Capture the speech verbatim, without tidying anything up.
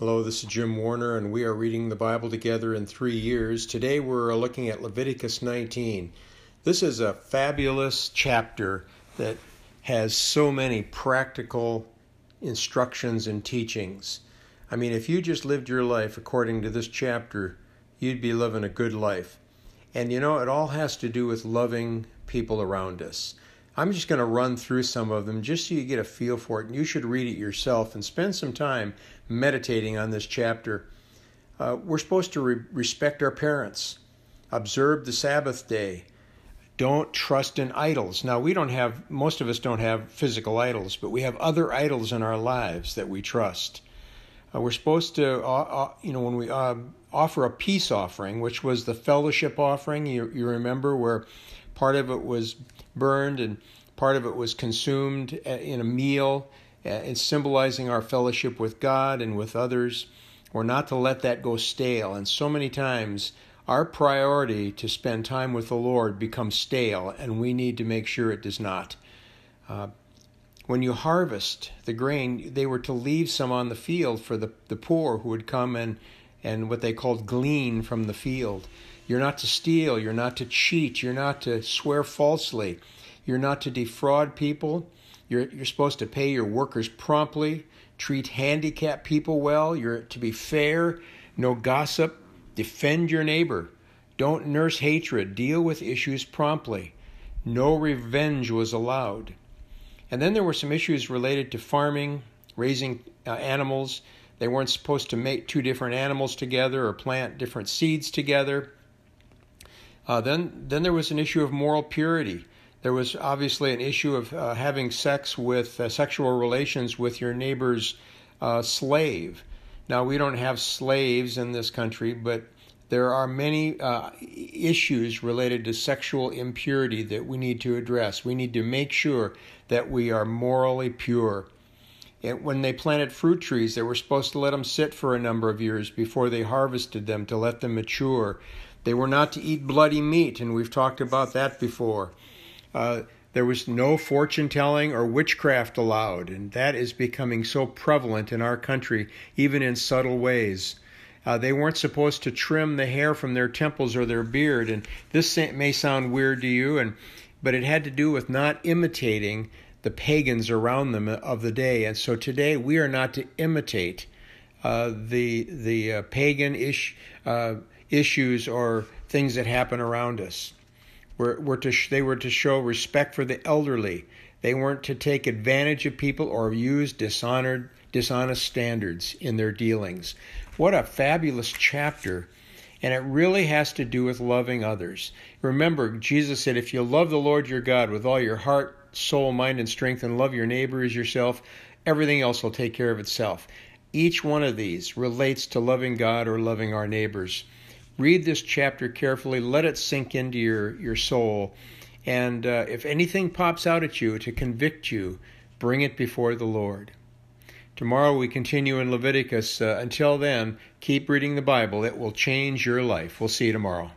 Hello, this is Jim Warner, and we are reading the Bible together in three years. Today we're looking at Leviticus nineteen. This is a fabulous chapter that has so many practical instructions and teachings. I mean, if you just lived your life according to this chapter, you'd be living a good life. And you know, it all has to do with loving people around us. I'm just going to run through some of them just so you get a feel for it, and you should read it yourself and spend some time meditating on this chapter. Uh, we're supposed to re- respect our parents, observe the Sabbath day, don't trust in idols. Now, we don't have, most of us don't have physical idols, but we have other idols in our lives that we trust. Uh, we're supposed to, uh, uh, you know, when we uh, offer a peace offering, which was the fellowship offering, you, you remember, where part of it was burned and part of it was consumed in a meal, and symbolizing our fellowship with God and with others. We're not to let that go stale. And so many times our priority to spend time with the Lord becomes stale, and we need to make sure it does not. Uh, when you harvest the grain, they were to leave some on the field for the, the poor who would come and, and what they called glean from the field. You're not to steal, you're not to cheat, you're not to swear falsely, you're not to defraud people, you're, you're supposed to pay your workers promptly, treat handicapped people well, you're to be fair, no gossip, defend your neighbor, don't nurse hatred, deal with issues promptly, no revenge was allowed. And then there were some issues related to farming, raising uh, animals. They weren't supposed to mate two different animals together or plant different seeds together. Uh, then, then there was an issue of moral purity. There was obviously an issue of uh, having sex with uh, sexual relations with your neighbor's uh, slave. Now, we don't have slaves in this country, but there are many uh, issues related to sexual impurity that we need to address. We need to make sure that we are morally pure. And when they planted fruit trees, they were supposed to let them sit for a number of years before they harvested them to let them mature. They were not to eat bloody meat, and we've talked about that before. Uh, there was no fortune-telling or witchcraft allowed, and that is becoming so prevalent in our country, even in subtle ways. Uh, they weren't supposed to trim the hair from their temples or their beard, and this may sound weird to you, and but it had to do with not imitating the pagans around them of the day. And so today we are not to imitate uh, the, the uh, pagan-ish uh issues or things that happen around us. We're, we're to sh- they were to show respect for the elderly. They weren't to take advantage of people or use dishonored, dishonest standards in their dealings. What a fabulous chapter. And it really has to do with loving others. Remember, Jesus said, if you love the Lord your God with all your heart, soul, mind, and strength, and love your neighbor as yourself, everything else will take care of itself. Each one of these relates to loving God or loving our neighbors. Read this chapter carefully. Let it sink into your, your soul. And uh, if anything pops out at you to convict you, bring it before the Lord. Tomorrow we continue in Leviticus. Uh, until then, keep reading the Bible. It will change your life. We'll see you tomorrow.